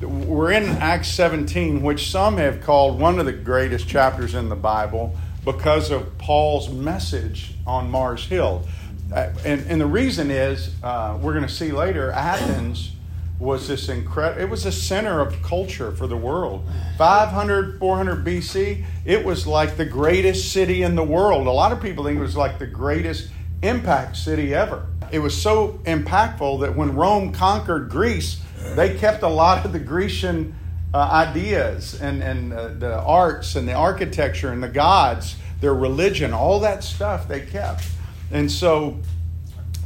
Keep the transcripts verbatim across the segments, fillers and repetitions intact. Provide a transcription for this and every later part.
We're in Acts seventeen, which some have called one of the greatest chapters in the Bible because of Paul's message on Mars Hill. And, and the reason is, uh, we're going to see later, Athens was this incredible, it was a center of culture for the world. five hundred, four hundred B C, it was like the greatest city in the world. A lot of people think it was like the greatest impact city ever. It was so impactful that when Rome conquered Greece, they kept a lot of the Grecian uh, ideas and, and uh, the arts and the architecture and the gods, their religion, all that stuff they kept. And so,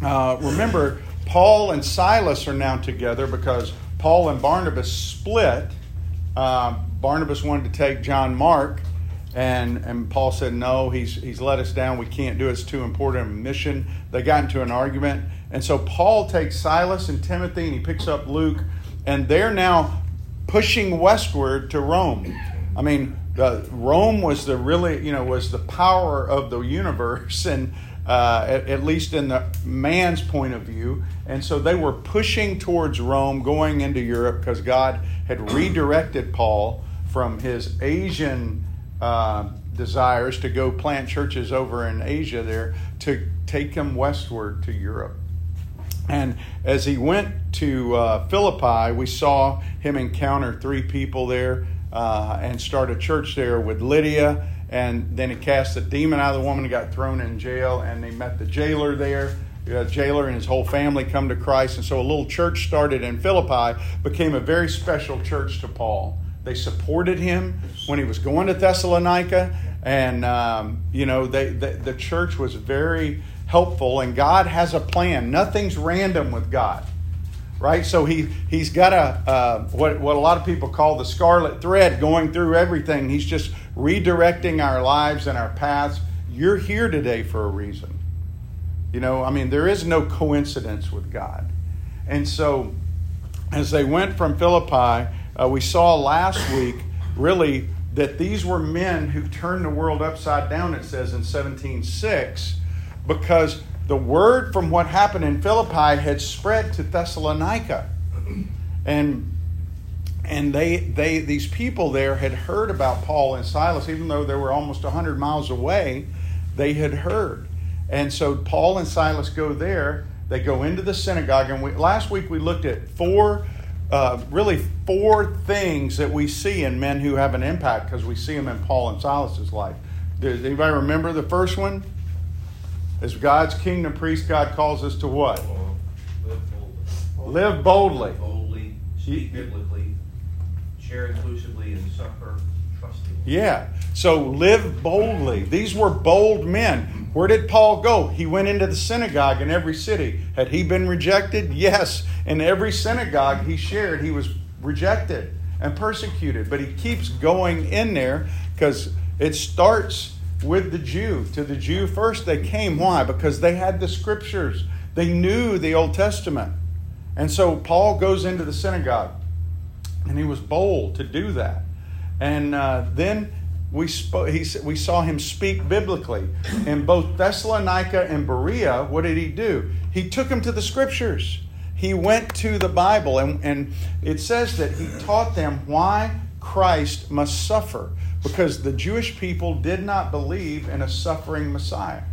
uh, remember, Paul and Silas are now together because Paul and Barnabas split. Uh, Barnabas wanted to take John Mark, and, and Paul said, no, he's, he's let us down. We can't do it. It's too important a mission. They got into an argument. And so Paul takes Silas and Timothy, and he picks up Luke, and they're now pushing westward to Rome. I mean, the, Rome was the really, you know, was the power of the universe, and uh, at, at least in the man's point of view. And so they were pushing towards Rome, going into Europe, because God had redirected Paul from his Asian uh, desires to go plant churches over in Asia there to take him westward to Europe. And as he went to uh, Philippi, we saw him encounter three people there uh, and start a church there with Lydia. And then he cast the demon out of the woman and got thrown in jail. And he met the jailer there. The jailer and his whole family come to Christ. And so a little church started in Philippi, became a very special church to Paul. They supported him when he was going to Thessalonica. And, um, you know, they, they, the church was very helpful, and God has a plan. Nothing's random with God, right? So he, he's got a uh, what, what a lot of people call the scarlet thread going through everything. He's just redirecting our lives and our paths. You're here today for a reason. You know, I mean, there is no coincidence with God. And so as they went from Philippi, uh, we saw last week really that these were men who turned the world upside down, it says in seventeen six, because the word from what happened in Philippi had spread to Thessalonica. And and they they these people there had heard about Paul and Silas, even though they were almost one hundred miles away, they had heard. And so Paul and Silas go there, they go into the synagogue, and we, last week we looked at four, uh, really four things that we see in men who have an impact because we see them in Paul and Silas's life. Does anybody remember the first one? As God's kingdom priest, God calls us to what? Live boldly. Live boldly. Live boldly, speak biblically, share inclusively, and suffer trustingly. Yeah, so live boldly. These were bold men. Where did Paul go? He went into the synagogue in every city. Had he been rejected? Yes. In every synagogue he shared, he was rejected and persecuted. But he keeps going in there because it starts with the Jew. To the Jew first they came. Why? Because they had the scriptures. They knew the Old Testament. And so Paul goes into the synagogue. And he was bold to do that. And uh, then we, sp- he, we saw him speak biblically. In both Thessalonica and Berea, what did he do? He took them to the scriptures. He went to the Bible. And, and it says that he taught them why Christ must suffer, because the Jewish people did not believe in a suffering Messiah.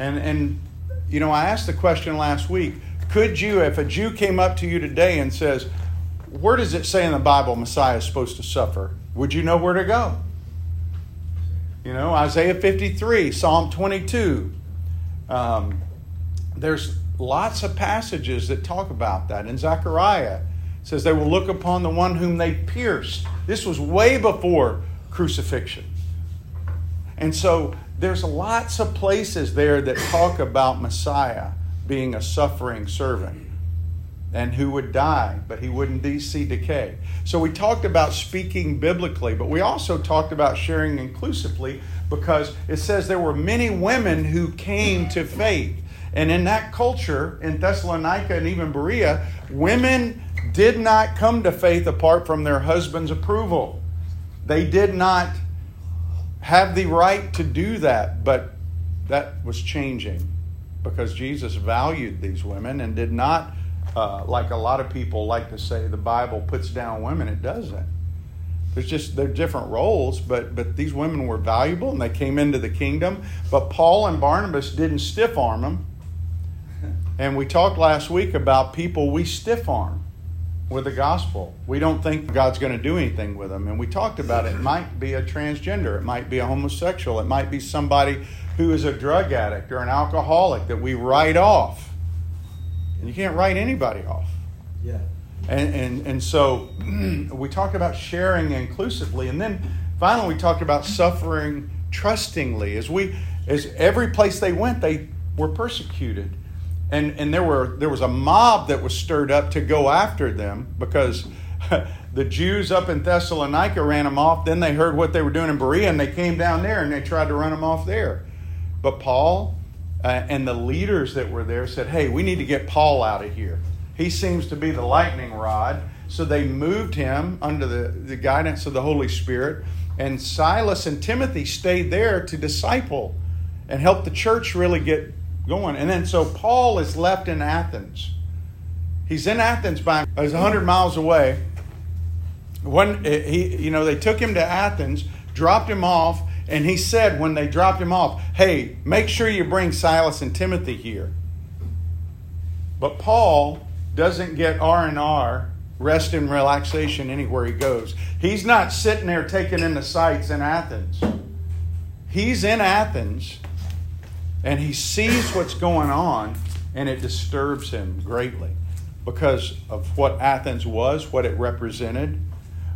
And, and you know, I asked the question last week, could you, if a Jew came up to you today and says, where does it say in the Bible Messiah is supposed to suffer? Would you know where to go? You know, Isaiah fifty-three, Psalm twenty-two. Um, there's lots of passages that talk about that. In Zechariah, it says they will look upon the one whom they pierced. This was way before crucifixion. And so there's lots of places there that talk about Messiah being a suffering servant and who would die, but he wouldn't see decay. So we talked about speaking biblically, but we also talked about sharing inclusively because it says there were many women who came to faith. And in that culture, in Thessalonica and even Berea, women did not come to faith apart from their husband's approval. They did not have the right to do that, but that was changing because Jesus valued these women and did not uh, like a lot of people like to say the Bible puts down women. It doesn't. There's just, they're different roles, but but these women were valuable and they came into the kingdom. But Paul and Barnabas didn't stiff arm them. And we talked last week about people we stiff arm with the gospel. We don't think God's going to do anything with them. And we talked about it. It might be a transgender. It might be a homosexual. It might be somebody who is a drug addict or an alcoholic that we write off. And you can't write anybody off. Yeah. And and, and so we talked about sharing inclusively. And then finally we talked about suffering trustingly. As we as every place they went, they were persecuted. And and there were there was a mob that was stirred up to go after them because the Jews up in Thessalonica ran them off. Then they heard what they were doing in Berea and they came down there and they tried to run them off there. But Paul uh, and the leaders that were there said, hey, we need to get Paul out of here. He seems to be the lightning rod. So they moved him under the, the guidance of the Holy Spirit. And Silas and Timothy stayed there to disciple and help the church really get going. And then so Paul is left in Athens. He's in Athens by is one hundred miles away. When he, you know, they took him to Athens, dropped him off, and he said when they dropped him off, hey, make sure you bring Silas and Timothy here. But Paul doesn't get R and R, rest and relaxation, anywhere he goes. He's not sitting there taking in the sights in Athens. He's in Athens. And he sees what's going on, and it disturbs him greatly because of what Athens was, what it represented.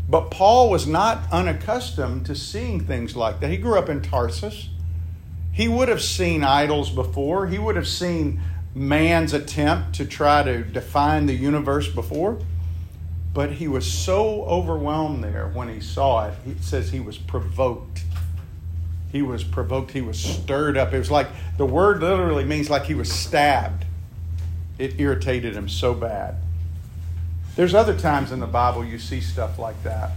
But Paul was not unaccustomed to seeing things like that. He grew up in Tarsus. He would have seen idols before. He would have seen man's attempt to try to define the universe before. But he was so overwhelmed there when he saw it. It says he was provoked. He was provoked. He was stirred up. It was like the word literally means like he was stabbed. It irritated him so bad. There's other times in the Bible you see stuff like that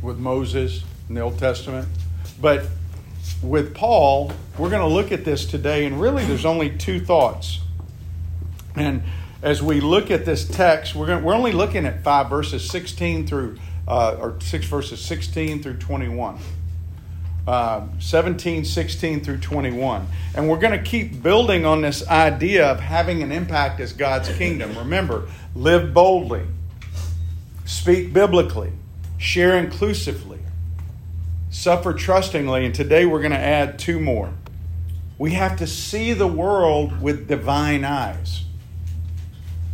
with Moses in the Old Testament. But with Paul, we're going to look at this today. And really, there's only two thoughts. And as we look at this text, we're going to, we're only looking at five verses, sixteen through uh, or six verses, sixteen through twenty-one. Uh, seventeen, sixteen through twenty-one. And we're going to keep building on this idea of having an impact as God's kingdom. Remember, live boldly, speak biblically, share inclusively, suffer trustingly. And today we're going to add two more. We have to see the world with divine eyes,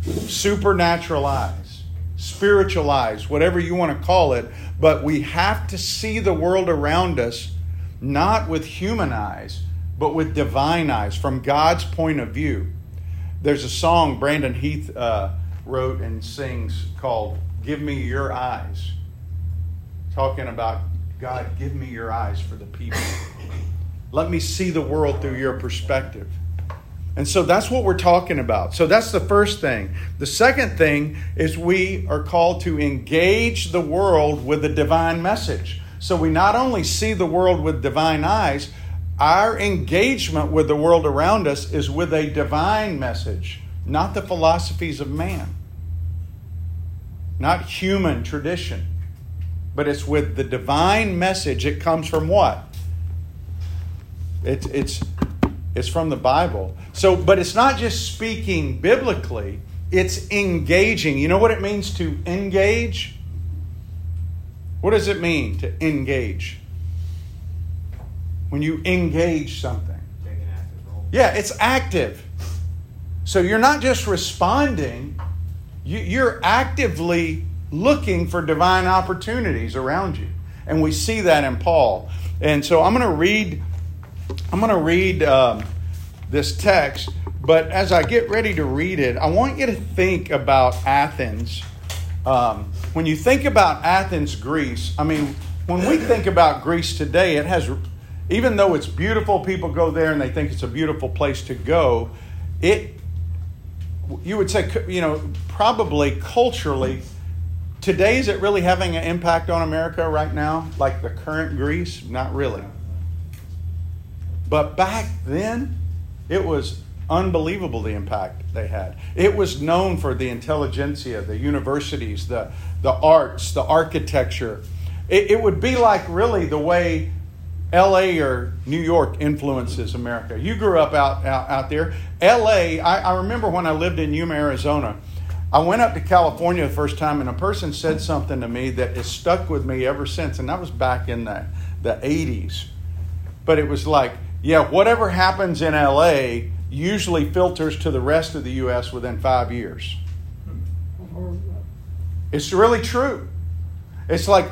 supernatural eyes, spiritual eyes, whatever you want to call it. But we have to see the world around us not with human eyes, but with divine eyes, from God's point of view. There's a song Brandon Heath uh, wrote and sings called "Give Me Your Eyes," talking about, God, give me your eyes for the people. Let me see the world through your perspective. And so that's what we're talking about. So that's the first thing. The second thing is we are called to engage the world with a divine message. So we not only see the world with divine eyes, our engagement with the world around us is with a divine message, not the philosophies of man, not human tradition, but it's with the divine message. It comes from what? It's it's it's from the Bible. So, but it's not just speaking biblically, it's engaging. You know what it means to engage? What does it mean to engage? When you engage something. Take an active role. Yeah, it's active. So you're not just responding, you, you're actively looking for divine opportunities around you. And we see that in Paul. And so I'm going to read, I'm going to read um, this text. But as I get ready to read it, I want you to think about Athens. Um, when you think about Athens, Greece, I mean, when we think about Greece today, it has, even though it's beautiful, people go there and they think it's a beautiful place to go. It, you would say, you know, probably culturally, today, is it really having an impact on America right now? Like the current Greece? Not really. But back then, it was unbelievable the impact they had. It was known for the intelligentsia, the universities, the, the arts, the architecture. It, it would be like really the way L A or New York influences America. You grew up out, out, out there. L A, I, I remember when I lived in Yuma, Arizona, I went up to California the first time and a person said something to me that has stuck with me ever since. And that was back in the, the eighties. But it was like, yeah, whatever happens in L A usually filters to the rest of the U S within five years. It's really true. It's like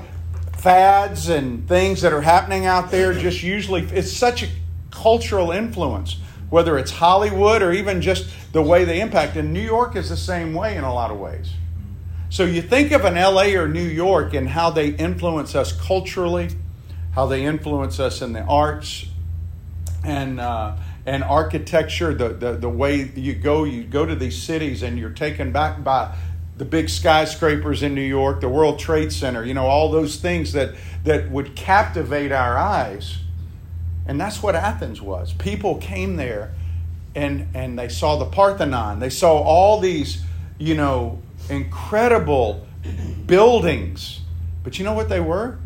fads and things that are happening out there just usually, it's such a cultural influence, whether it's Hollywood or even just the way they impact. And New York is the same way in a lot of ways. So you think of an L A or New York and how they influence us culturally, how they influence us in the arts and uh, and architecture, the, the, the way you go, you go to these cities and you're taken back by the big skyscrapers in New York, the World Trade Center, you know, all those things that, that would captivate our eyes. And that's what Athens was. People came there and, and they saw the Parthenon. They saw all these, you know, incredible buildings. But you know what they were?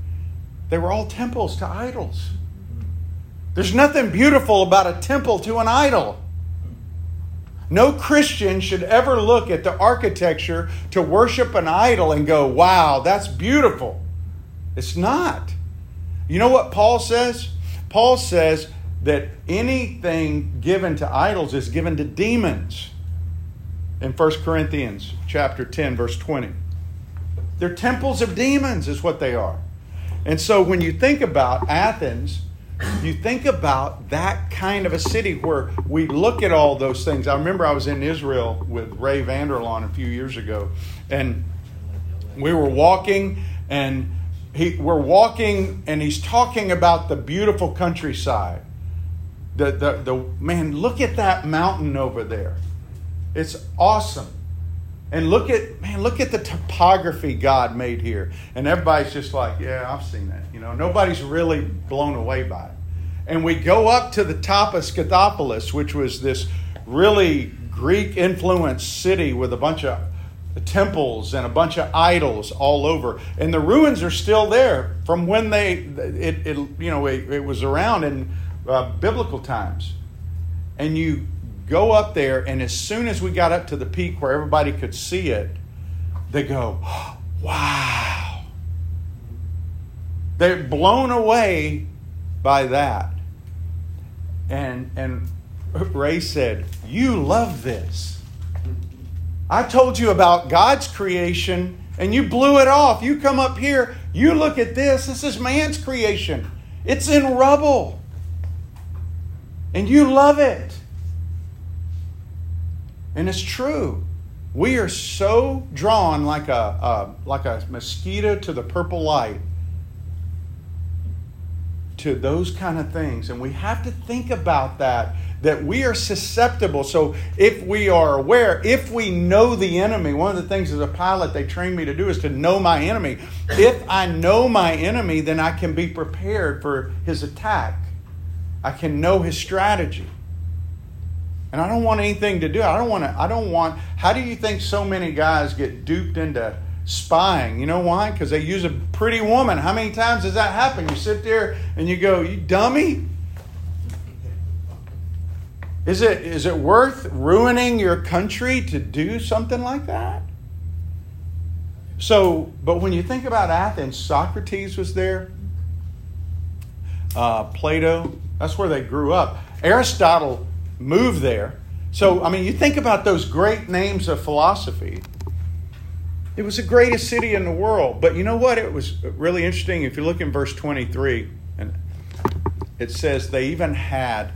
They were all temples to idols. There's nothing beautiful about a temple to an idol. No Christian should ever look at the architecture to worship an idol and go, wow, that's beautiful. It's not. You know what Paul says? Paul says that anything given to idols is given to demons. In First Corinthians chapter ten, verse twenty. They're temples of demons is what they are. And so when you think about Athens, you think about that kind of a city where we look at all those things. I remember I was in Israel with Ray Vanderlaan a few years ago, and we were walking, and he, we're walking, and he's talking about the beautiful countryside. The, the, the man, look at that mountain over there. It's awesome. And look at, man, look at the topography God made here. And everybody's just like, yeah, I've seen that. You know, nobody's really blown away by it. And we go up to the top of Scythopolis, which was this really Greek-influenced city with a bunch of temples and a bunch of idols all over. And the ruins are still there from when they, it, it you know, it, it was around in uh, biblical times. And you go up there, and as soon as we got up to the peak where everybody could see it, they go, wow. They're blown away by that. And and Ray said, you love this. I told you about God's creation, and you blew it off. You come up here, you look at this. This is man's creation. It's in rubble. And you love it. And it's true. We are so drawn like a uh, like a mosquito to the purple light, to those kind of things. And we have to think about that, that we are susceptible. So if we are aware, if we know the enemy, one of the things as a pilot they trained me to do is to know my enemy. If I know my enemy, then I can be prepared for his attack. I can know his strategy. And I don't want anything to do. I don't want to, I don't want, how do you think so many guys get duped into spying? You know why? Because they use a pretty woman. How many times does that happen? You sit there and you go, you dummy? Is it is it worth ruining your country to do something like that? So, but when you think about Athens, Socrates was there. Uh, Plato, that's where they grew up. Aristotle move there. So, I mean, you think about those great names of philosophy. It was the greatest city in the world. But you know what? It was really interesting. If you look in verse twenty-three, and it says they even had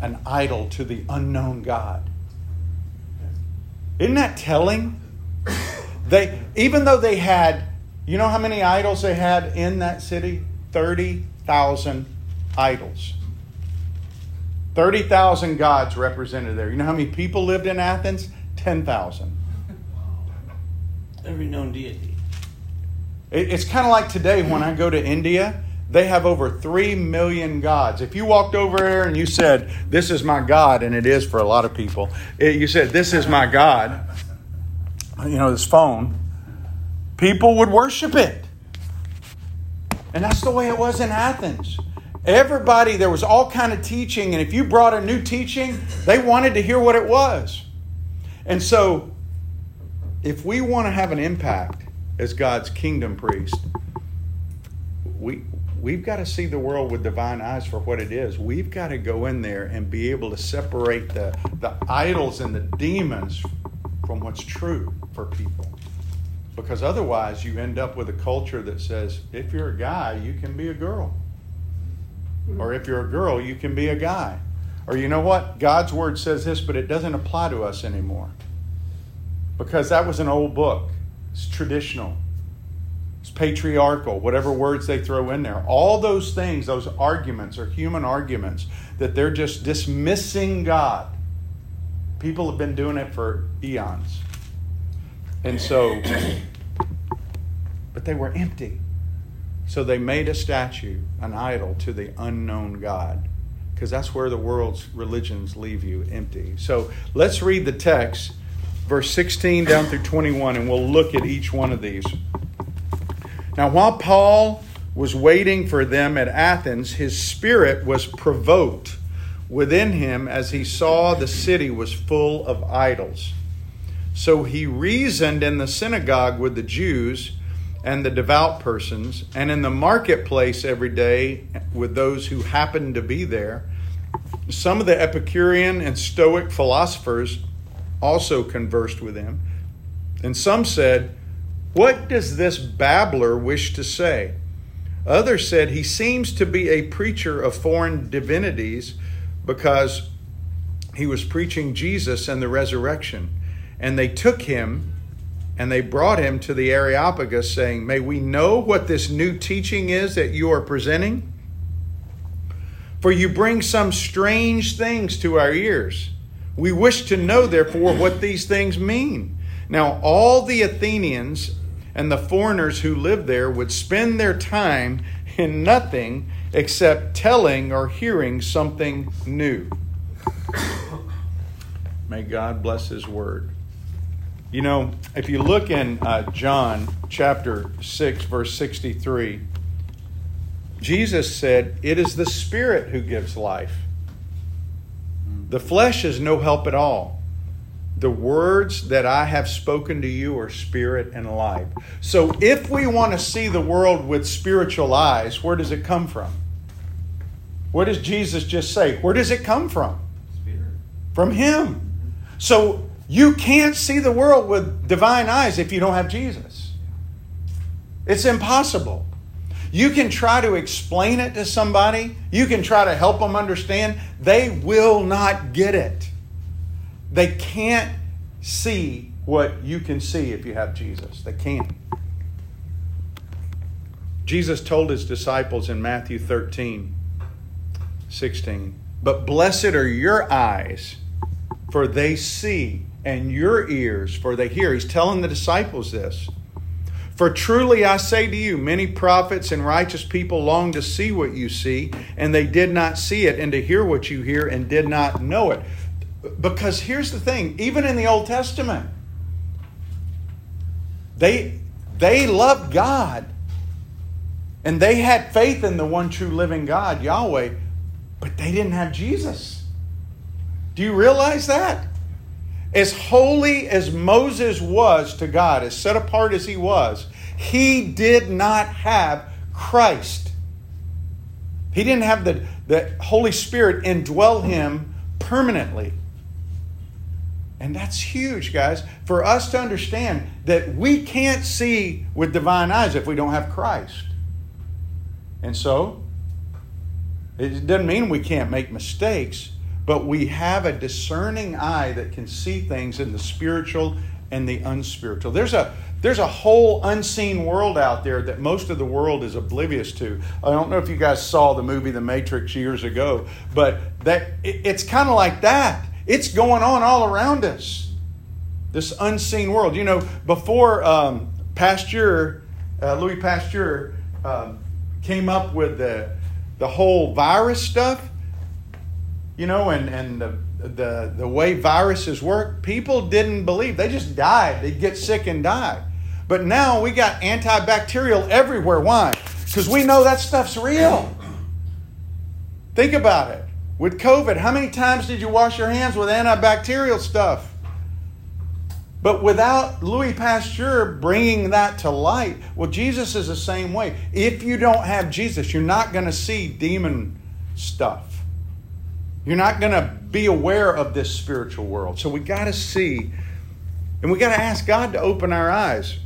an idol to the unknown God. Isn't that telling? They, even though they had, you know how many idols they had in that city? thirty thousand idols. thirty thousand gods represented there. You know how many people lived in Athens? ten thousand. Every known deity. It's kind of like today when I go to India They have over three million gods. If you walked over there and you said, this is my God, and it is for a lot of people, it, you said, this is my God, you know, this phone, people would worship it. And that's the way it was in Athens. Everybody, there was all kind of teaching, and if you brought a new teaching, they wanted to hear what it was. And so, if we want to have an impact as God's kingdom priest, we... We've got to see the world with divine eyes for what it is. We've got to go in there and be able to separate the, the idols and the demons from what's true for people. Because otherwise you end up with a culture that says, if you're a guy, you can be a girl. Or if you're a girl, you can be a guy. Or you know what? God's word says this, but it doesn't apply to us anymore. Because that was an old book. It's traditional. It's patriarchal, whatever words they throw in there. All those things, those arguments are human arguments that they're just dismissing God. People have been doing it for eons. And so, but they were empty. So they made a statue, an idol to the unknown God, because that's where the world's religions leave you, empty. So let's read the text, verse sixteen down through twenty-one, and we'll look at each one of these. Now, while Paul was waiting for them at Athens, his spirit was provoked within him as he saw the city was full of idols. So he reasoned in the synagogue with the Jews and the devout persons, and in the marketplace every day with those who happened to be there. Some of the Epicurean and Stoic philosophers also conversed with him, and some said, "What does this babbler wish to say?" Others said, "He seems to be a preacher of foreign divinities, because he was preaching Jesus and the resurrection." And they took him and they brought him to the Areopagus, saying, "May we know what this new teaching is that you are presenting? For you bring some strange things to our ears. We wish to know, therefore, what these things mean." Now, all the Athenians and the foreigners who lived there would spend their time in nothing except telling or hearing something new. May God bless his word. You know, if you look in uh, John chapter six, verse sixty-three, Jesus said, "It is the Spirit who gives life. The flesh is no help at all. The words that I have spoken to you are spirit and life." So if we want to see the world with spiritual eyes, where does it come from? What does Jesus just say? Where does it come from? Spirit. From Him. So you can't see the world with divine eyes if you don't have Jesus. It's impossible. You can try to explain it to somebody. You can try to help them understand. They will not get it. They can't see what you can see if you have Jesus. They can't. Jesus told his disciples in Matthew thirteen, sixteen, "But blessed are your eyes, for they see, and your ears, for they hear." He's telling the disciples this. "For truly I say to you, many prophets and righteous people longed to see what you see, and they did not see it, and to hear what you hear, and did not know it." Because here's the thing, even in the Old Testament, they, they loved God and they had faith in the one true living God, Yahweh, but they didn't have Jesus. Do you realize that? As holy as Moses was to God, as set apart as he was, he did not have Christ. He didn't have the, the Holy Spirit indwell him permanently. And that's huge, guys, for us to understand that we can't see with divine eyes if we don't have Christ. And so, it doesn't mean we can't make mistakes, but we have a discerning eye that can see things in the spiritual and the unspiritual. There's a, there's a whole unseen world out there that most of the world is oblivious to. I don't know if you guys saw the movie The Matrix years ago, but that it, it's kind of like that. It's going on all around us, this unseen world. You know, before um, Pasteur, uh, Louis Pasteur, um, came up with the the whole virus stuff, you know, and, and the, the, the way viruses work, people didn't believe. They just died. They'd get sick and die. But now we got antibacterial everywhere. Why? Because we know that stuff's real. Think about it. With COVID, how many times did you wash your hands with antibacterial stuff? But without Louis Pasteur bringing that to light, well, Jesus is the same way. If you don't have Jesus, you're not going to see demon stuff. You're not going to be aware of this spiritual world. So we got to see, and we got to ask God to open our eyes.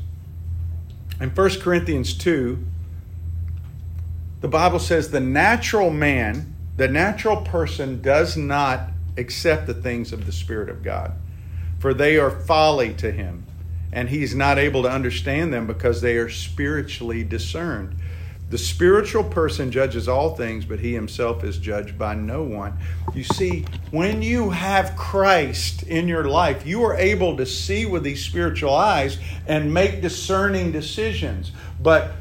In First Corinthians two, the Bible says the natural man, the natural person does not accept the things of the Spirit of God, for they are folly to him, and he's not able to understand them because they are spiritually discerned. The spiritual person judges all things, but he himself is judged by no one. You see, when you have Christ in your life, you are able to see with these spiritual eyes and make discerning decisions. But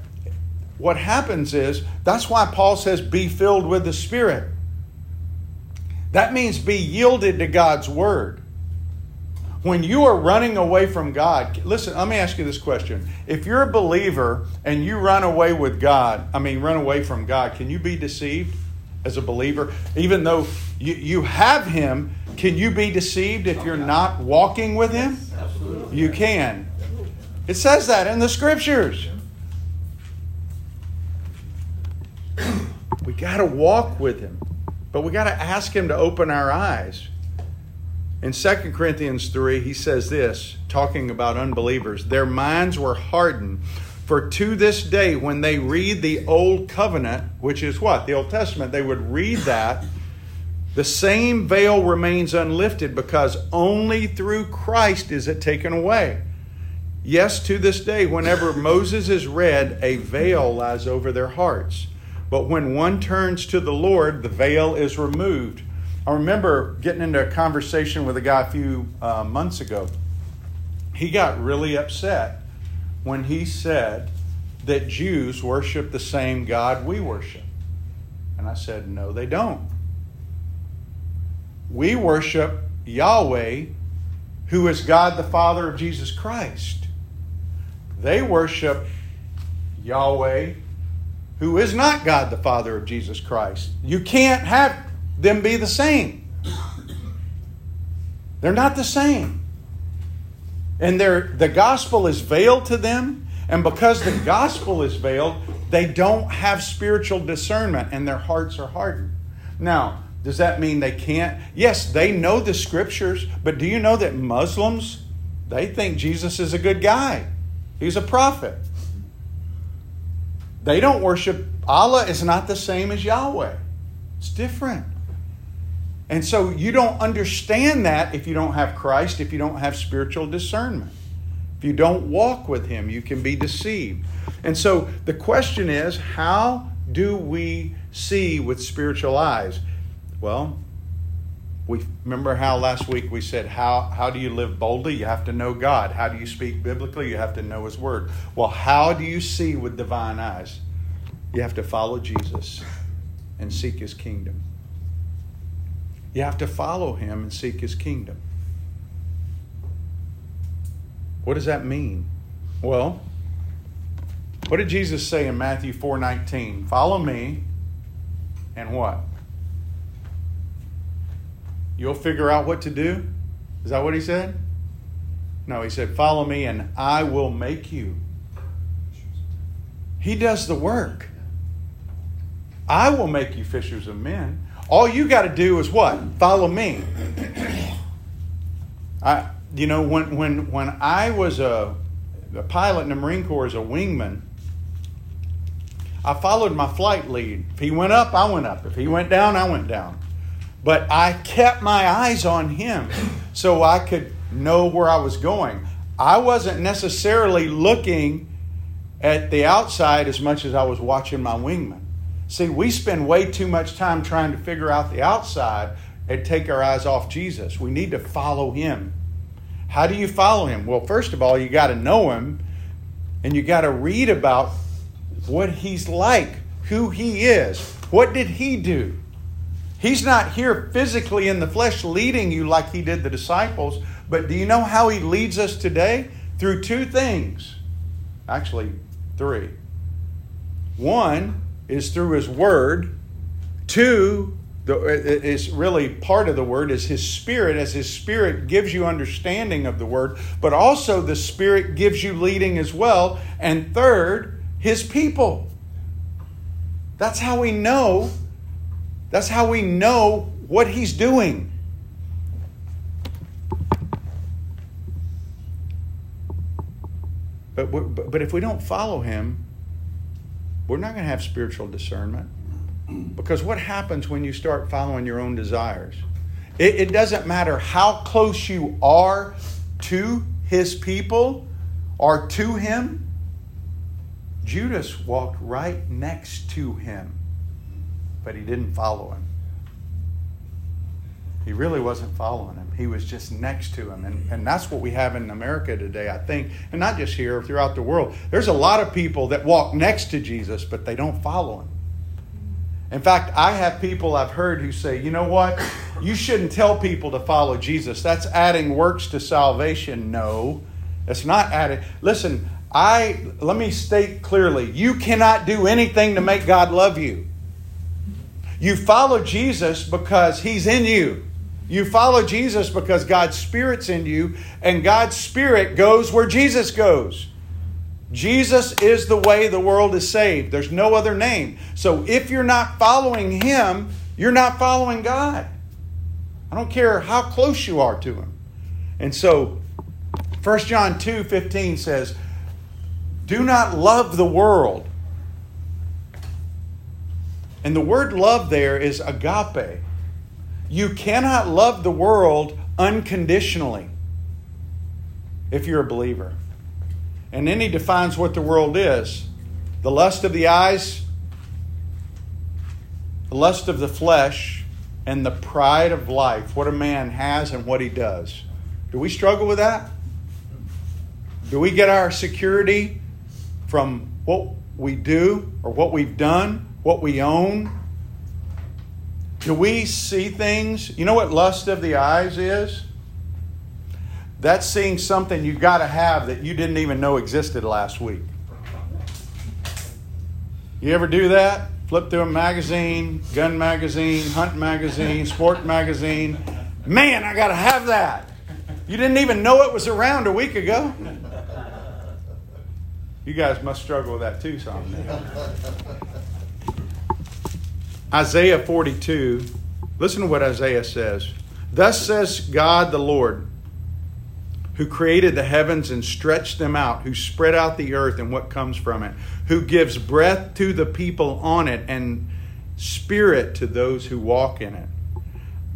what happens is, that's why Paul says, be filled with the Spirit. That means be yielded to God's Word. When you are running away from God, listen, let me ask you this question. If you're a believer and you run away with God, I mean, run away from God, can you be deceived as a believer? Even though you, you have Him, can you be deceived if you're not walking with Him? Absolutely. You can. It says that in the Scriptures. We got to walk with Him, but we got to ask Him to open our eyes. In Second Corinthians three, he says this, talking about unbelievers, their minds were hardened, for to this day when they read the Old Covenant, which is what? The Old Testament, they would read that, the same veil remains unlifted because only through Christ is it taken away. Yes, to this day, whenever Moses is read, a veil lies over their hearts. But when one turns to the Lord, the veil is removed. I remember getting into a conversation with a guy a few uh, months ago. He got really upset when he said that Jews worship the same God we worship. And I said, no, they don't. We worship Yahweh, who is God the Father of Jesus Christ. They worship Yahweh, who is not God the Father of Jesus Christ. You can't have them be the same. They're not the same. And the gospel is veiled to them, and because the gospel is veiled, they don't have spiritual discernment, and their hearts are hardened. Now, does that mean they can't? Yes, they know the Scriptures, but do you know that Muslims, they think Jesus is a good guy? He's a prophet. They don't worship. Allah is not the same as Yahweh. It's different. And so you don't understand that if you don't have Christ, if you don't have spiritual discernment. If you don't walk with Him, you can be deceived. And so the question is, how do we see with spiritual eyes? Well, we remember how last week we said, how, how do you live boldly? You have to know God. How do you speak biblically? You have to know His Word. Well, how do you see with divine eyes? You have to follow Jesus and seek His kingdom. You have to follow Him and seek His kingdom. What does that mean? Well, what did Jesus say in Matthew four nineteen? Follow me, and what? You'll figure out what to do? Is that what He said? No, He said, follow me and I will make you. He does the work. I will make you fishers of men. All you got to do is what? Follow me. I, you know, when when when I was a, a pilot in the Marine Corps as a wingman, I followed my flight lead. If he went up, I went up. If he went down, I went down. But I kept my eyes on Him so I could know where I was going. I wasn't necessarily looking at the outside as much as I was watching my wingman. See, we spend way too much time trying to figure out the outside and take our eyes off Jesus. We need to follow Him. How do you follow Him? Well, first of all, you got to know Him, and you got to read about what He's like. who he is. What did he do? He's not here physically in the flesh leading you like he did the disciples. But do you know how he leads us today? Through two things. Actually, three. One is through his word. Two, the, it's really part of the word, is his spirit. As his spirit gives you understanding of the word. But also the spirit gives you leading as well. And third, his people. That's how we know. That's how we know what he's doing. But, but, but if we don't follow him, we're not going to have spiritual discernment. Because what happens when you start following your own desires? It, it doesn't matter how close you are to his people or to him. Judas walked right next to him, but he didn't follow him. He really wasn't following him. He was just next to him. And, and that's what we have in America today, I think. And not just here, throughout the world. There's a lot of people that walk next to Jesus, but they don't follow him. In fact, I have people I've heard who say, you know what? You shouldn't tell people to follow Jesus. That's adding works to salvation. No, that's not adding. Listen, I let me state clearly, you cannot do anything to make God love you. You follow Jesus because he's in you. You follow Jesus because God's Spirit's in you, and God's Spirit goes where Jesus goes. Jesus is the way the world is saved. There's no other name. So if you're not following him, you're not following God. I don't care how close you are to him. And so First John two fifteen says, do not love the world. And the word love there is agape. You cannot love the world unconditionally if you're a believer. And then he defines what the world is. The lust of the eyes, the lust of the flesh, and the pride of life. What a man has and what he does. Do we struggle with that? Do we get our security from what we do or what we've done, what we own? Do we see things? You know what lust of the eyes is? That's seeing something you've got to have that you didn't even know existed last week. You ever do that? Flip through a magazine, gun magazine, hunt magazine, sport magazine. Man, I got to have that. You didn't even know it was around a week ago. You guys must struggle with that too, someday. Isaiah forty-two. Listen to what Isaiah says. Thus says God the Lord, who created the heavens and stretched them out, who spread out the earth and what comes from it, who gives breath to the people on it and spirit to those who walk in it.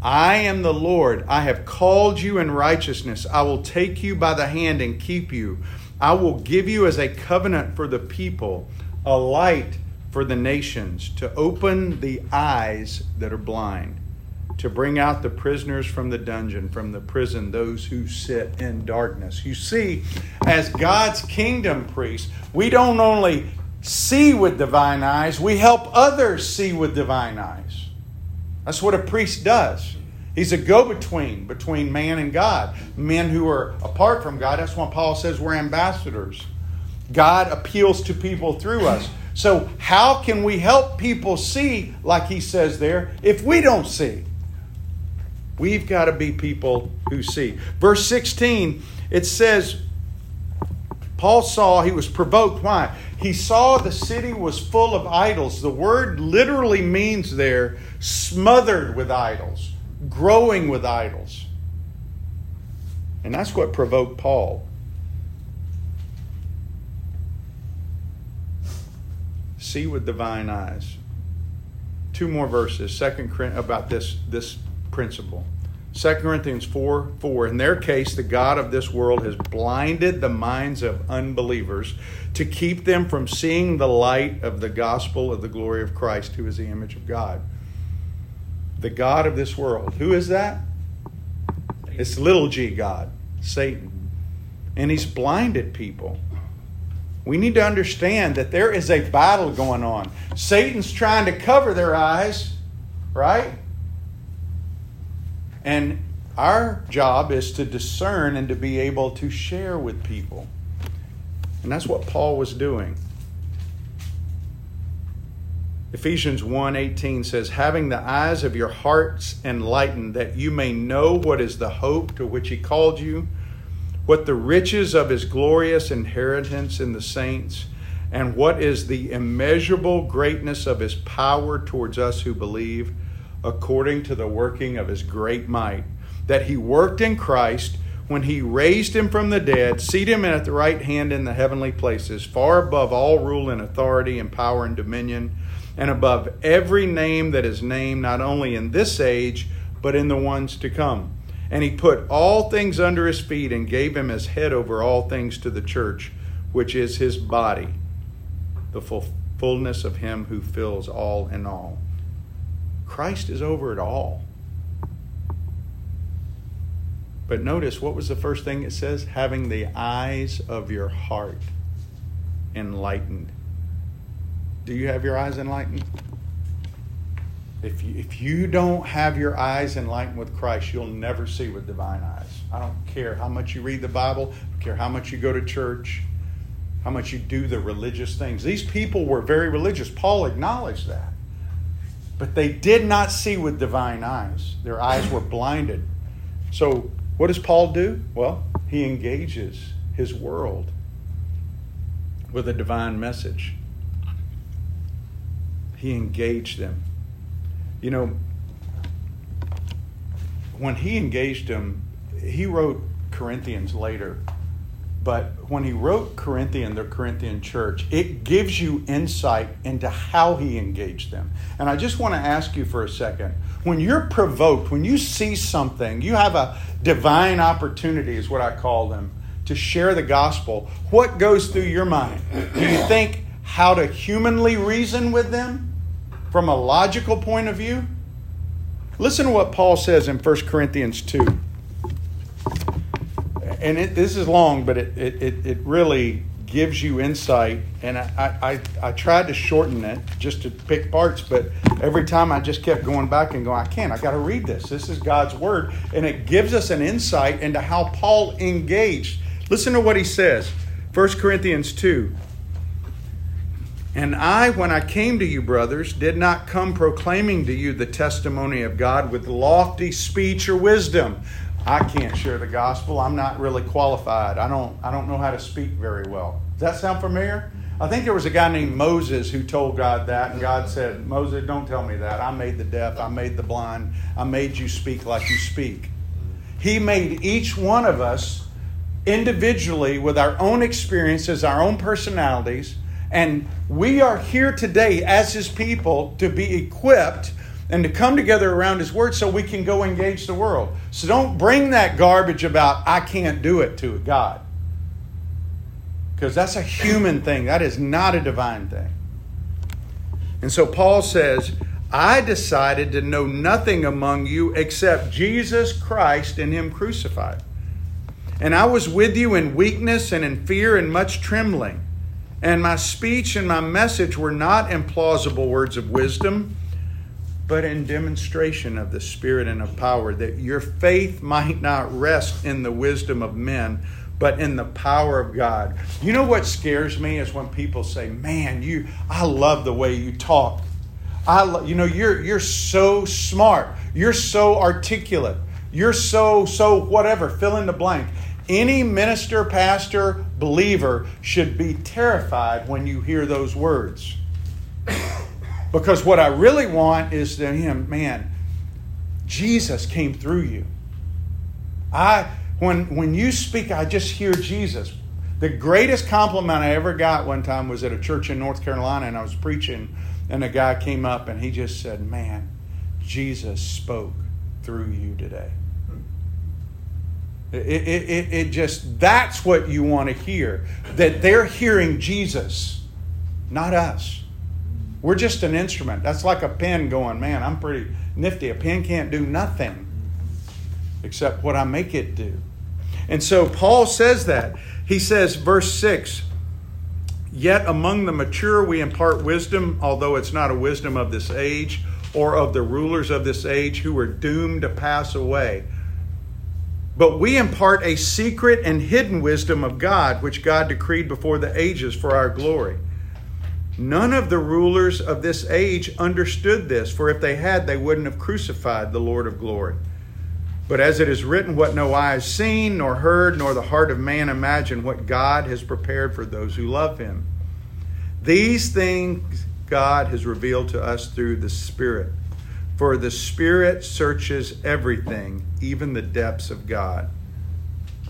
I am the Lord. I have called you in righteousness. I will take you by the hand and keep you. I will give you as a covenant for the people, a light for the nations, to open the eyes that are blind, to bring out the prisoners from the dungeon, from the prison, those who sit in darkness. You see, as God's kingdom priests, we don't only see with divine eyes, we help others see with divine eyes. That's what a priest does. He's a go-between between man and God. Men who are apart from God, that's why Paul says we're ambassadors. God appeals to people through us. So how can we help people see, like he says there, if we don't see? We've got to be people who see. Verse sixteen, it says, Paul saw, he was provoked. Why? He saw the city was full of idols. The word literally means there, smothered with idols, growing with idols. And that's what provoked Paul. See with divine eyes. Two more verses, Second about this, this principle. Second Corinthians four four. In their case, the God of this world has blinded the minds of unbelievers to keep them from seeing the light of the gospel of the glory of Christ, who is the image of God. The God of this world. Who is that? It's little g God, Satan. And he's blinded people. We need to understand that there is a battle going on. Satan's trying to cover their eyes, right? And our job is to discern and to be able to share with people. And that's what Paul was doing. Ephesians one eighteen says, having the eyes of your hearts enlightened, that you may know what is the hope to which he called you, what the riches of his glorious inheritance in the saints, and what is the immeasurable greatness of his power towards us who believe, according to the working of his great might, that he worked in Christ when he raised him from the dead, seated him at the right hand in the heavenly places, far above all rule and authority and power and dominion, and above every name that is named, not only in this age, but in the ones to come. And he put all things under his feet and gave him his head over all things to the church, which is his body, the full fullness of him who fills all in all. Christ is over it all. But notice, what was the first thing it says? Having the eyes of your heart enlightened. Do you have your eyes enlightened? If you, if you don't have your eyes enlightened with Christ, you'll never see with divine eyes. I don't care how much you read the Bible. I don't care how much you go to church, how much you do the religious things. These people were very religious. Paul acknowledged that. But they did not see with divine eyes. Their eyes were blinded. So what does Paul do? Well, he engages his world with a divine message. He engaged them. You know, when he engaged them, he wrote Corinthians later. But when he wrote Corinthian, the Corinthian church, it gives you insight into how he engaged them. And I just want to ask you for a second. When you're provoked, when you see something, you have a divine opportunity, is what I call them, to share the gospel. What goes through your mind? Do you think how to humanly reason with them? From a logical point of view, listen to what Paul says in First Corinthians two. And it, this is long, but it, it, it really gives you insight. And I, I, I tried to shorten it just to pick parts, but every time I just kept going back and going, I can't, I got to read this. This is God's word. And it gives us an insight into how Paul engaged. Listen to what he says, First Corinthians two. And I, when I came to you, brothers, did not come proclaiming to you the testimony of God with lofty speech or wisdom. I can't share the gospel. I'm not really qualified. I don't, I don't know how to speak very well. Does that sound familiar? I think there was a guy named Moses who told God that, and God said, Moses, don't tell me that. I made the deaf. I made the blind. I made you speak like you speak. He made each one of us individually with our own experiences, our own personalities. And we are here today as his people to be equipped and to come together around his word so we can go engage the world. So don't bring that garbage about, I can't do it, to God. Because that's a human thing. That is not a divine thing. And so Paul says, I decided to know nothing among you except Jesus Christ and him crucified. And I was with you in weakness and in fear and much trembling. And my speech and my message were not in plausible words of wisdom, but in demonstration of the Spirit and of power, that your faith might not rest in the wisdom of men, but in the power of God. You know what scares me is when people say, man, you, I love the way you talk. I, lo- you know, you're, you're so smart. You're so articulate. You're so, so whatever, fill in the blank. Any minister, pastor, believer should be terrified when you hear those words. Because what I really want is to him, man, Jesus came through you. I when when you speak, I just hear Jesus. The greatest compliment I ever got one time was at a church in North Carolina, and I was preaching, and a guy came up and he just said, man, Jesus spoke through you today. It, it, it, it just, that's what you want to hear. That they're hearing Jesus, not us. We're just an instrument. That's like a pen going, man, I'm pretty nifty. A pen can't do nothing except what I make it do. And so Paul says that. He says, verse six, Yet among the mature we impart wisdom, although it's not a wisdom of this age or of the rulers of this age who are doomed to pass away. But we impart a secret and hidden wisdom of God, which God decreed before the ages for our glory. None of the rulers of this age understood this, for if they had, they wouldn't have crucified the Lord of glory. But as it is written, what no eye has seen, nor heard, nor the heart of man imagined, what God has prepared for those who love him. These things God has revealed to us through the Spirit. For the Spirit searches everything, even the depths of God.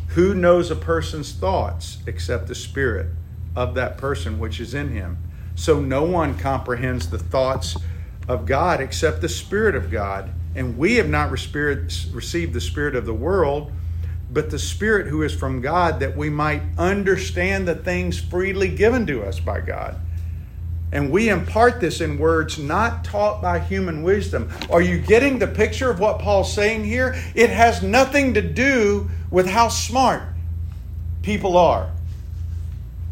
Who knows a person's thoughts except the Spirit of that person which is in him? So no one comprehends the thoughts of God except the Spirit of God. And we have not received the spirit of the world, but the Spirit who is from God, that we might understand the things freely given to us by God. And we impart this in words not taught by human wisdom. Are you getting the picture of what Paul's saying here? It has nothing to do with how smart people are,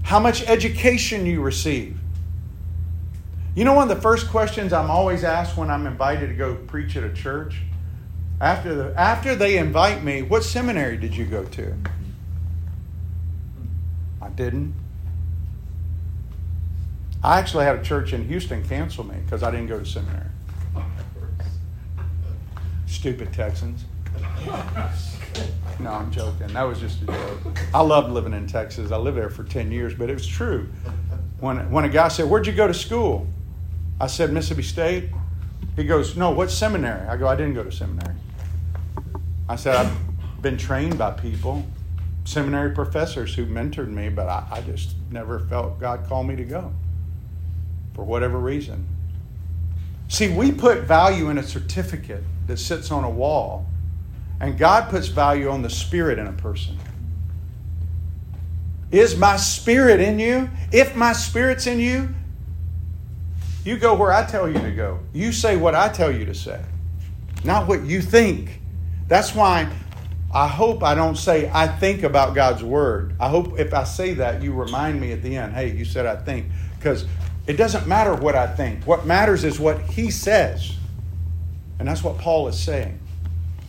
how much education you receive. You know, one of the first questions I'm always asked when I'm invited to go preach at a church, after the, after they invite me, what seminary did you go to? I didn't. I actually had a church in Houston cancel me because I didn't go to seminary. Stupid Texans. No, I'm joking. That was just a joke. I loved living in Texas. I lived there for ten years, but it was true. When, when a guy said, where'd you go to school? I said, Mississippi State. He goes, no, what seminary? I go, I didn't go to seminary. I said, I've been trained by people, seminary professors who mentored me, but I, I just never felt God called me to go for whatever reason. See, we put value in a certificate that sits on a wall, and God puts value on the Spirit in a person. Is my Spirit in you? If my Spirit's in you, you go where I tell you to go. You say what I tell you to say, not what you think. That's why I hope I don't say I think about God's Word. I hope if I say that, you remind me at the end, hey, you said I think. Because it doesn't matter what I think. What matters is what He says. And that's what Paul is saying.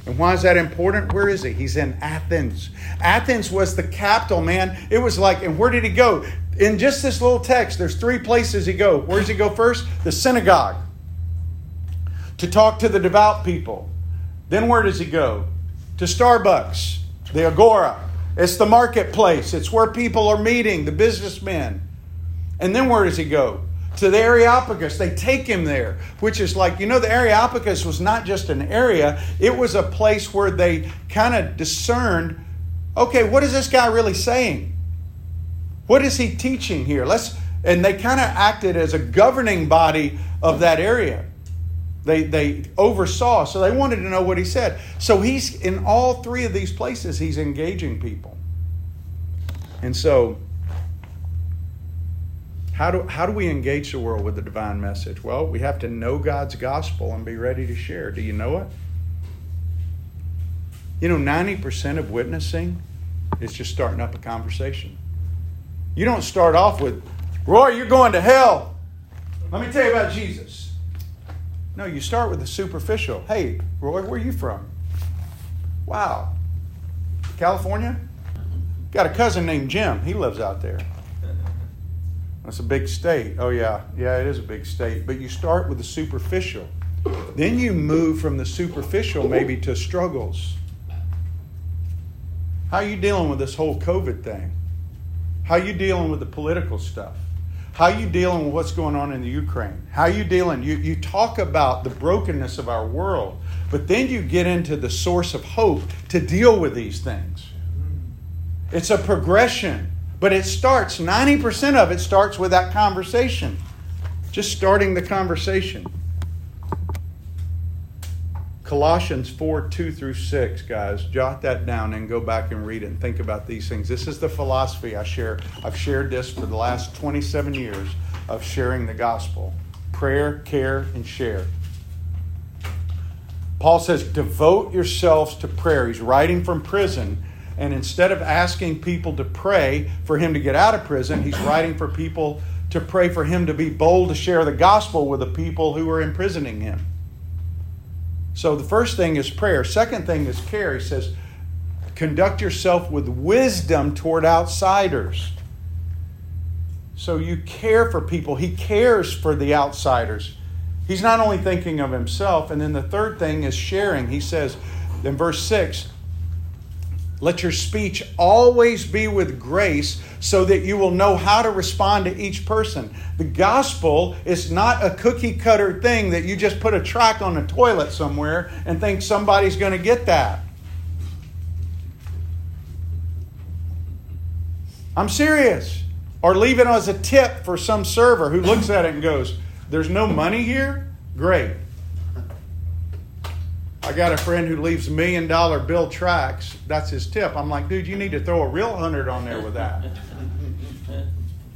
And why is that important? Where is he? He's in Athens. Athens was the capital, man. It was like, and where did he go? In just this little text, there's three places he go. Where does he go first? The synagogue. To talk to the devout people. Then where does he go? To Starbucks, the Agora. It's the marketplace. It's where people are meeting, the businessmen. And then where does he go? To the Areopagus. They take him there, which is like, you know, the Areopagus was not just an area. It was a place where they kind of discerned, okay, what is this guy really saying? What is he teaching here? Let's, and they kind of acted as a governing body of that area. They they oversaw, so they wanted to know what he said. So he's in all three of these places, he's engaging people. And so how do how do we engage the world with the divine message? Well, we have to know God's gospel and be ready to share. Do you know it? You know, ninety percent of witnessing is just starting up a conversation. You don't start off with, Roy, you're going to hell. Let me tell you about Jesus. No, you start with the superficial. Hey, Roy, where are you from? Wow. California? Got a cousin named Jim. He lives out there. That's a big state. Oh, yeah. Yeah, it is a big state. But you start with the superficial. Then you move from the superficial maybe to struggles. How are you dealing with this whole COVID thing? How you dealing with the political stuff? How you dealing with what's going on in the Ukraine? How you dealing? You, you talk about the brokenness of our world, but then you get into the source of hope to deal with these things. It's a progression, but it starts, ninety percent of it starts with that conversation. Just starting the conversation. Colossians four, two through six, guys. Jot that down and go back and read it and think about these things. This is the philosophy I share. I've shared this for the last twenty-seven years of sharing the gospel. Prayer, care, and share. Paul says, devote yourselves to prayer. He's writing from prison. And instead of asking people to pray for him to get out of prison, he's writing for people to pray for him to be bold to share the gospel with the people who are imprisoning him. So the first thing is prayer. Second thing is care. He says, conduct yourself with wisdom toward outsiders. So you care for people. He cares for the outsiders. He's not only thinking of himself. And then the third thing is sharing. He says in verse six, let your speech always be with grace so that you will know how to respond to each person. The gospel is not a cookie cutter thing that you just put a tract on a toilet somewhere and think somebody's going to get that. I'm serious. Or leave it as a tip for some server who looks at it and goes, there's no money here? Great. I got a friend who leaves million dollar bill tracks. That's his tip. I'm like, dude, you need to throw a real hundred on there with that.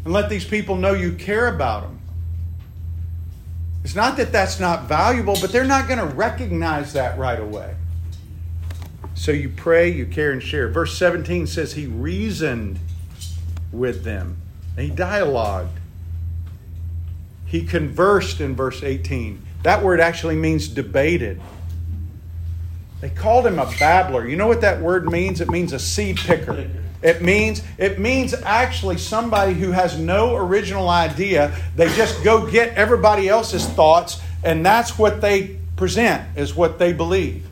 And let these people know you care about them. It's not that that's not valuable, but they're not going to recognize that right away. So you pray, you care, and share. Verse seventeen says he reasoned with them. He dialogued. He conversed in verse eighteen. That word actually means debated. They called him a babbler. You know what that word means? It means a seed picker. It means, it means actually somebody who has no original idea. They just go get everybody else's thoughts, and that's what they present, is what they believe.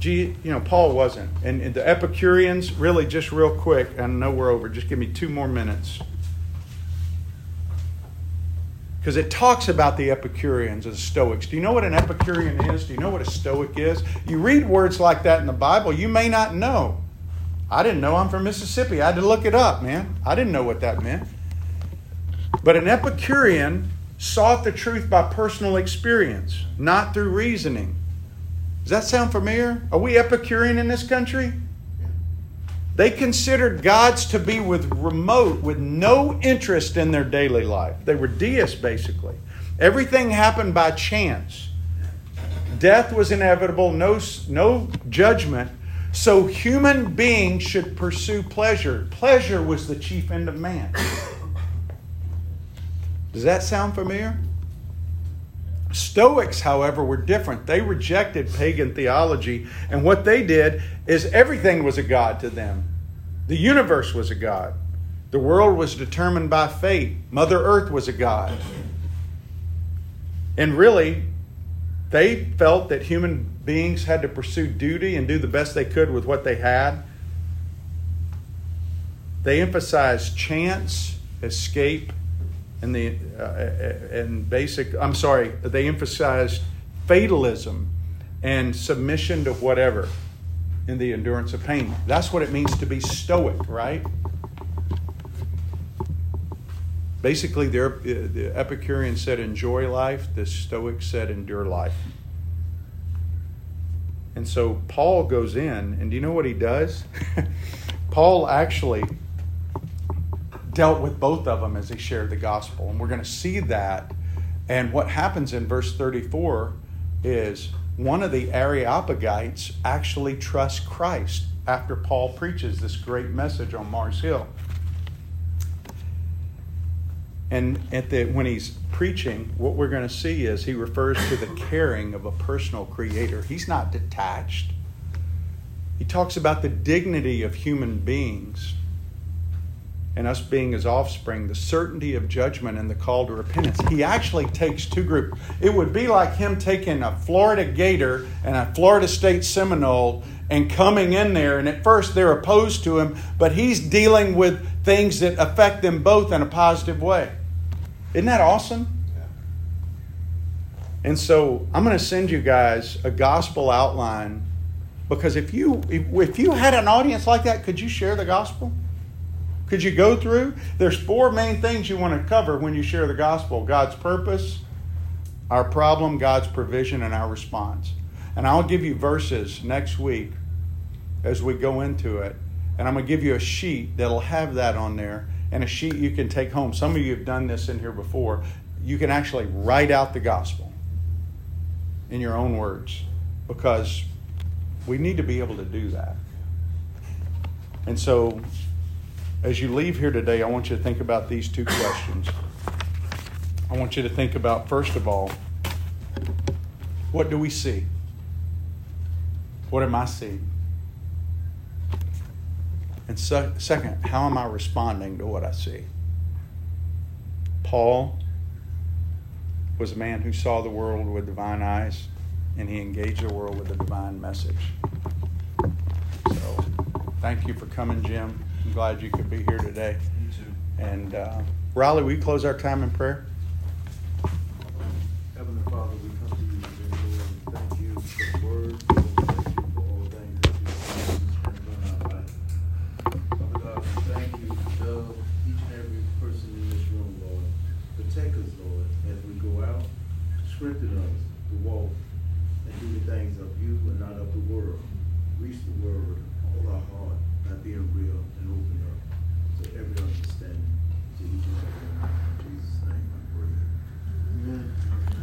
Gee, you know, Paul wasn't. And, and the Epicureans, really just real quick, and I know we're over, just give me two more minutes. Because it talks about the Epicureans and Stoics. Do you know what an Epicurean is? Do you know what a Stoic is? You read words like that in the Bible, you may not know. I didn't know. I'm from Mississippi. I had to look it up, man. I didn't know what that meant. But an Epicurean sought the truth by personal experience, not through reasoning. Does that sound familiar? Are we Epicurean in this country? They considered gods to be with remote, with no interest in their daily life. They were deists, basically. Everything happened by chance. Death was inevitable, no, no judgment. So human beings should pursue pleasure. Pleasure was the chief end of man. Does that sound familiar? Stoics, however, were different. They rejected pagan theology, and what they did is everything was a god to them. The universe was a god. The world was determined by fate. Mother Earth was a god. And really, they felt that human beings had to pursue duty and do the best they could with what they had. They emphasized chance, escape, And the uh, and basic, I'm sorry, they emphasized fatalism and submission to whatever in the endurance of pain. That's what it means to be stoic, right? Basically, the, the Epicurean said enjoy life. The Stoic said endure life. And so Paul goes in, and do you know what he does? Paul actually dealt with both of them as he shared the gospel. And we're going to see that. And what happens in verse thirty-four is one of the Areopagites actually trusts Christ after Paul preaches this great message on Mars Hill. And at the, when he's preaching, what we're going to see is he refers to the caring of a personal creator. He's not detached. He talks about the dignity of human beings and us being his offspring, the certainty of judgment and the call to repentance. He actually takes two groups. It would be like him taking a Florida Gator and a Florida State Seminole and coming in there, and at first they're opposed to him, but he's dealing with things that affect them both in a positive way. Isn't that awesome? And so I'm going to send you guys a gospel outline, because if you if, if you had an audience like that, could you share the gospel? Could you go through? There's four main things you want to cover when you share the gospel. God's purpose, our problem, God's provision, and our response. And I'll give you verses next week as we go into it. And I'm going to give you a sheet that'll have that on there, and a sheet you can take home. Some of you have done this in here before. You can actually write out the gospel in your own words, because We need to be able to do that. And so, as you leave here today, I want you to think about these two questions. I want you to think about, first of all, what do we see? What am I seeing? And se- second, how am I responding to what I see? Paul was a man who saw the world with divine eyes, and he engaged the world with a divine message. So, thank you for coming, Jim. I'm glad you could be here today. Me too. And uh, Riley, will you close our time in prayer? Heavenly Father, we come to you and thank you for the word. Thank you for all things that you've done in our life. Father God, we thank you for each and every person in this room, Lord. Protect us, Lord, as we go out. Strengthen us to walk and do the things of you and not of the world. Reach the world.